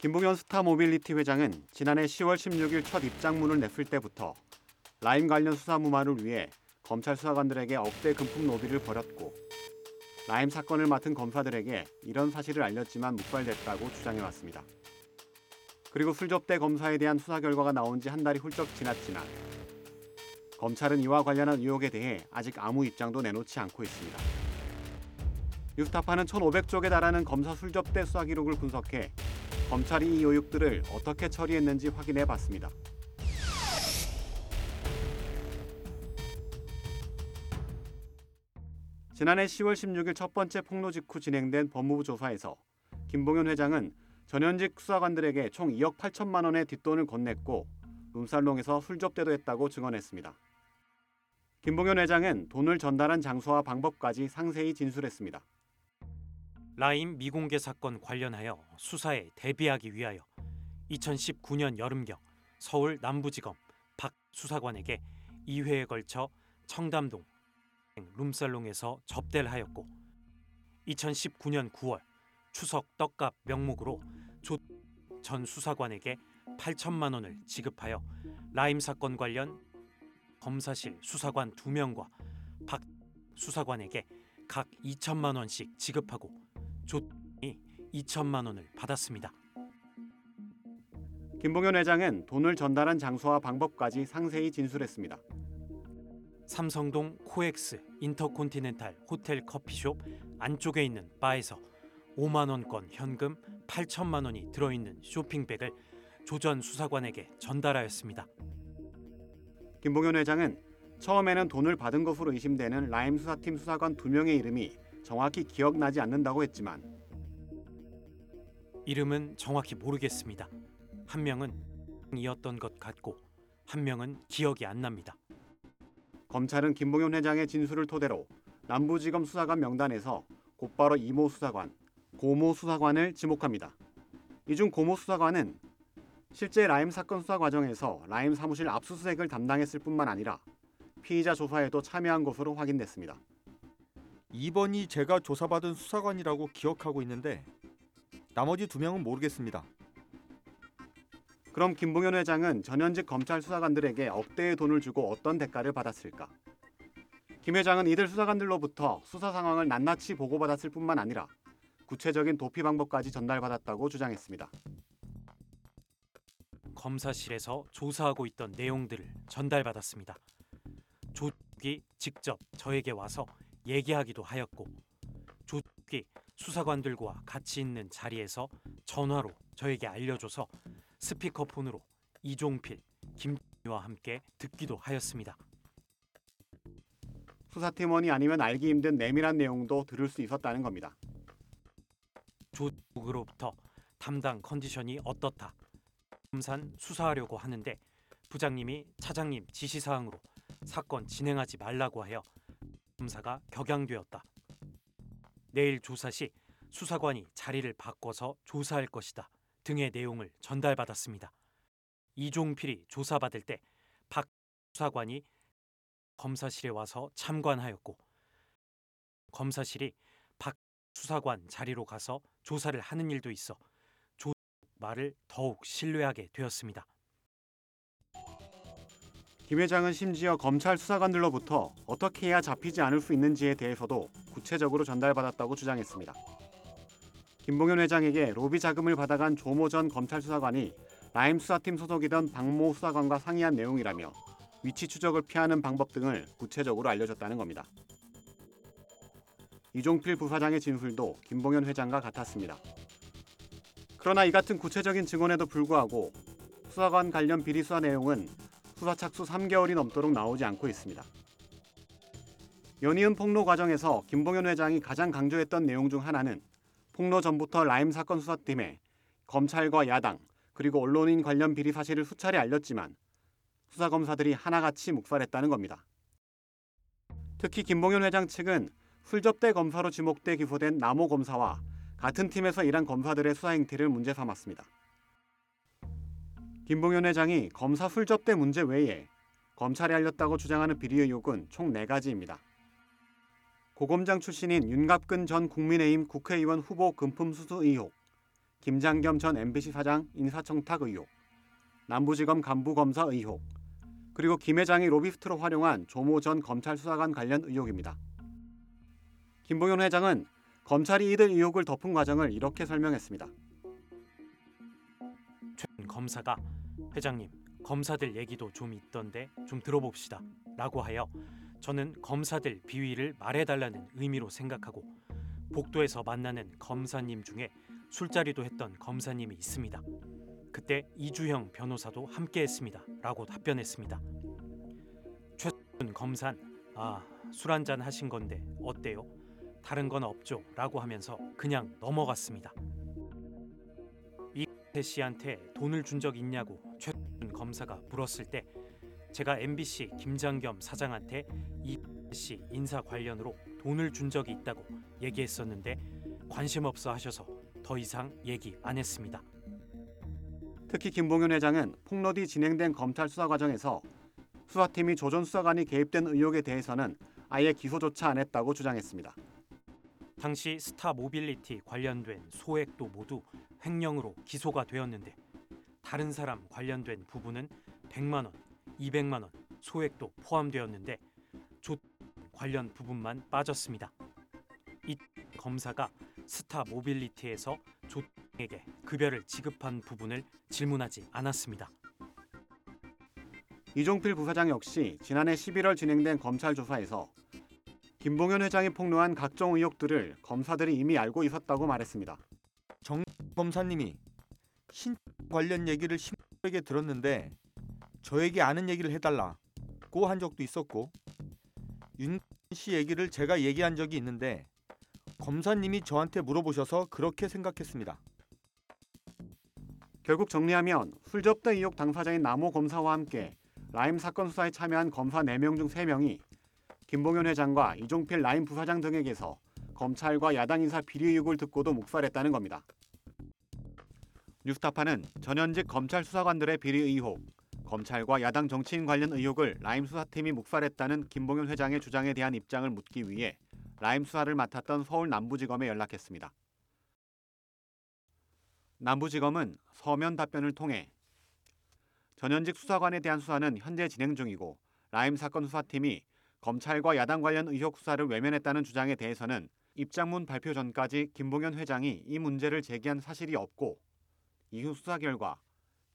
김봉현 스타 모빌리티 회장은 지난해 10월 16일 첫 입장문을 냈을 때부터 라임 관련 수사 무마를 위해 검찰 수사관들에게 억대 금품 로비를 벌였고 라임 사건을 맡은 검사들에게 이런 사실을 알렸지만 묵살됐다고 주장해왔습니다. 그리고 술접대 검사에 대한 수사 결과가 나온 지 한 달이 훌쩍 지났지만 검찰은 이와 관련한 의혹에 대해 아직 아무 입장도 내놓지 않고 있습니다. 뉴스타파는 1,500쪽에 달하는 검사 술접대 수사 기록을 분석해 검찰이 이 의혹들을 어떻게 처리했는지 확인해봤습니다. 지난해 10월 16일 첫 번째 폭로 직후 진행된 법무부 조사에서 김봉현 회장은 전현직 수사관들에게 총 2억 8천만 원의 뒷돈을 건넸고 룸살롱에서 술접대도 했다고 증언했습니다. 김봉현 회장은 돈을 전달한 장소와 방법까지 상세히 진술했습니다. 라임 미공개 사건 관련하여 수사에 대비하기 위하여 2019년 여름경 서울 남부지검 박 수사관에게 2회에 걸쳐 청담동 룸살롱에서 접대를 하였고 2019년 9월 추석 떡값 명목으로 조 전 수사관에게 8천만 원을 지급하여 라임 사건 관련 검사실 수사관 2명과 박 수사관에게 각 2천만 원씩 지급하고 조이 2천만 원을 받았습니다. 김봉현 회장은 돈을 전달한 장소와 방법까지 상세히 진술했습니다. 삼성동 코엑스 인터콘티넨탈 호텔 커피숍 안쪽에 있는 바에서 5만 원권 현금 8천만 원이 들어있는 쇼핑백을 조 전 수사관에게 전달하였습니다. 김봉현 회장은 처음에는 돈을 받은 것으로 의심되는 라임 수사팀 수사관 2명의 이름이 정확히 기억나지 않는다고 했지만 이름은 정확히 모르겠습니다. 한 명은 이었던 것 같고 한 명은 기억이 안 납니다. 검찰은 김봉현 회장의 진술을 토대로 남부지검 수사관 명단에서 곧바로 이모 수사관, 고모 수사관을 지목합니다. 이 중 고모 수사관은 실제 라임 사건 수사 과정에서 라임 사무실 압수수색을 담당했을 뿐만 아니라 피의자 조사에도 참여한 것으로 확인됐습니다. 2번이 제가 조사받은 수사관이라고 기억하고 있는데 나머지 2명은 모르겠습니다. 그럼 김봉현 회장은 전현직 검찰 수사관들에게 억대의 돈을 주고 어떤 대가를 받았을까? 김 회장은 이들 수사관들로부터 수사 상황을 낱낱이 보고받았을 뿐만 아니라 구체적인 도피 방법까지 전달받았다고 주장했습니다. 검사실에서 조사하고 있던 내용들을 전달받았습니다. 조이 직접 저에게 와서 얘기하기도 하였고 조이 수사관들과 같이 있는 자리에서 전화로 저에게 알려줘서 스피커폰으로 이종필, 김와 함께 듣기도 하였습니다. 수사팀원이 아니면 알기 힘든 내밀한 내용도 들을 수 있었다는 겁니다. 조국으로부터 담당 컨디션이 어떻다. 검산 수사하려고 하는데 부장님이 차장님 지시사항으로 사건 진행하지 말라고 하여 검사가 격양되었다. 내일 조사 시 수사관이 자리를 바꿔서 조사할 것이다. 등의 내용을 전달받았습니다. 이종필이 조사받을 때 박 수사관이 검사실에 와서 참관하였고 검사실이 박 수사관 자리로 가서 조사를 하는 일도 있어 조 말을 더욱 신뢰하게 되었습니다. 김 회장은 심지어 검찰 수사관들로부터 어떻게 해야 잡히지 않을 수 있는지에 대해서도 구체적으로 전달받았다고 주장했습니다. 김봉현 회장에게 로비 자금을 받아간 조모 전 검찰 수사관이 라임 수사팀 소속이던 박모 수사관과 상의한 내용이라며 위치 추적을 피하는 방법 등을 구체적으로 알려줬다는 겁니다. 이종필 부사장의 진술도 김봉현 회장과 같았습니다. 그러나 이 같은 구체적인 증언에도 불구하고 수사관 관련 비리 수사 내용은 수사 착수 3개월이 넘도록 나오지 않고 있습니다. 연이은 폭로 과정에서 김봉현 회장이 가장 강조했던 내용 중 하나는 폭로 전부터 라임 사건 수사팀에 검찰과 야당 그리고 언론인 관련 비리 사실을 수차례 알렸지만 수사 검사들이 하나같이 묵살했다는 겁니다. 특히 김봉현 회장 측은 술접대 검사로 지목돼 기소된 남호 검사와 같은 팀에서 일한 검사들의 수사 행태를 문제 삼았습니다. 김봉현 회장이 검사 술접대 문제 외에 검찰이 알렸다고 주장하는 비리 의혹은 총 4가지입니다. 고검장 출신인 윤갑근 전 국민의힘 국회의원 후보 금품 수수 의혹, 김장겸 전 MBC 사장 인사청탁 의혹, 남부지검 간부검사 의혹, 그리고 김 회장이 로비스트로 활용한 조모 전 검찰 수사관 관련 의혹입니다. 김봉현 회장은 검찰이 이들 의혹을 덮은 과정을 이렇게 설명했습니다. 최 검사가 회장님, 검사들 얘기도 좀 있던데 좀 들어봅시다 라고 하여 저는 검사들 비위를 말해달라는 의미로 생각하고 복도에서 만나는 검사님 중에 술자리도 했던 검사님이 있습니다. 그때 이주형 변호사도 함께했습니다 라고 답변했습니다. 최 검사는 술 한잔 하신 건데 어때요? 다른 건 없죠 라고 하면서 그냥 넘어갔습니다. 이 씨한테 돈을 준 적 있냐고 최 검사가 물었을 때 제가 MBC 김장겸 사장한테 이 씨 인사 관련으로 돈을 준 적이 있다고 얘기했었는데 관심 없어 하셔서 더 이상 얘기 안 했습니다. 특히 김봉현 회장은 폭로뒤 진행된 검찰 수사 과정에서 수사팀이 조 전 수사관이 개입된 의혹에 대해서는 아예 기소조차 안 했다고 주장했습니다. 당시 스타 모빌리티 관련된 소액도 모두 횡령으로 기소가 되었는데 다른 사람 관련된 부분은 100만 원, 200만 원 소액도 포함되었는데 조 관련 부분만 빠졌습니다. 이 검사가 스타 모빌리티에서 조에게 급여를 지급한 부분을 질문하지 않았습니다. 이종필 부사장 역시 지난해 11월 진행된 검찰 조사에서 김봉현 회장이 폭로한 각종 의혹들을 검사들이 이미 알고 있었다고 말했습니다. 정 검사님이 신 관련 얘기를 신에게 들었는데 저에게 아는 얘기를 해달라고 한 적도 있었고 윤 씨 얘기를 제가 얘기한 적이 있는데 검사님이 저한테 물어보셔서 그렇게 생각했습니다. 결국 정리하면 술접대 의혹 당사자인 남호 검사와 함께 라임 사건 수사에 참여한 검사 4명 중 3명이 김봉현 회장과 이종필 라임 부사장 등에게서 검찰과 야당 인사 비리 의혹을 듣고도 묵살했다는 겁니다. 뉴스타파는 전현직 검찰 수사관들의 비리 의혹, 검찰과 야당 정치인 관련 의혹을 라임 수사팀이 묵살했다는 김봉현 회장의 주장에 대한 입장을 묻기 위해 라임 수사를 맡았던 서울 남부지검에 연락했습니다. 남부지검은 서면 답변을 통해 전현직 수사관에 대한 수사는 현재 진행 중이고 라임 사건 수사팀이 검찰과 야당 관련 의혹 수사를 외면했다는 주장에 대해서는 입장문 발표 전까지 김봉현 회장이 이 문제를 제기한 사실이 없고 이후 수사 결과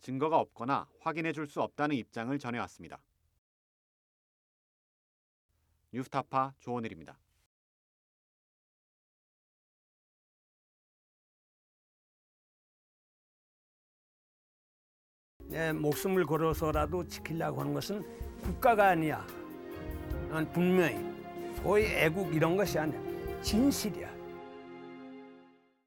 증거가 없거나 확인해 줄 수 없다는 입장을 전해왔습니다. 뉴스타파 조원일입니다. 내 목숨을 걸어서라도 지키려고 하는 것은 국가가 아니야. 난 분명히 소위 애국 이런 것이 아니야. 진실이야.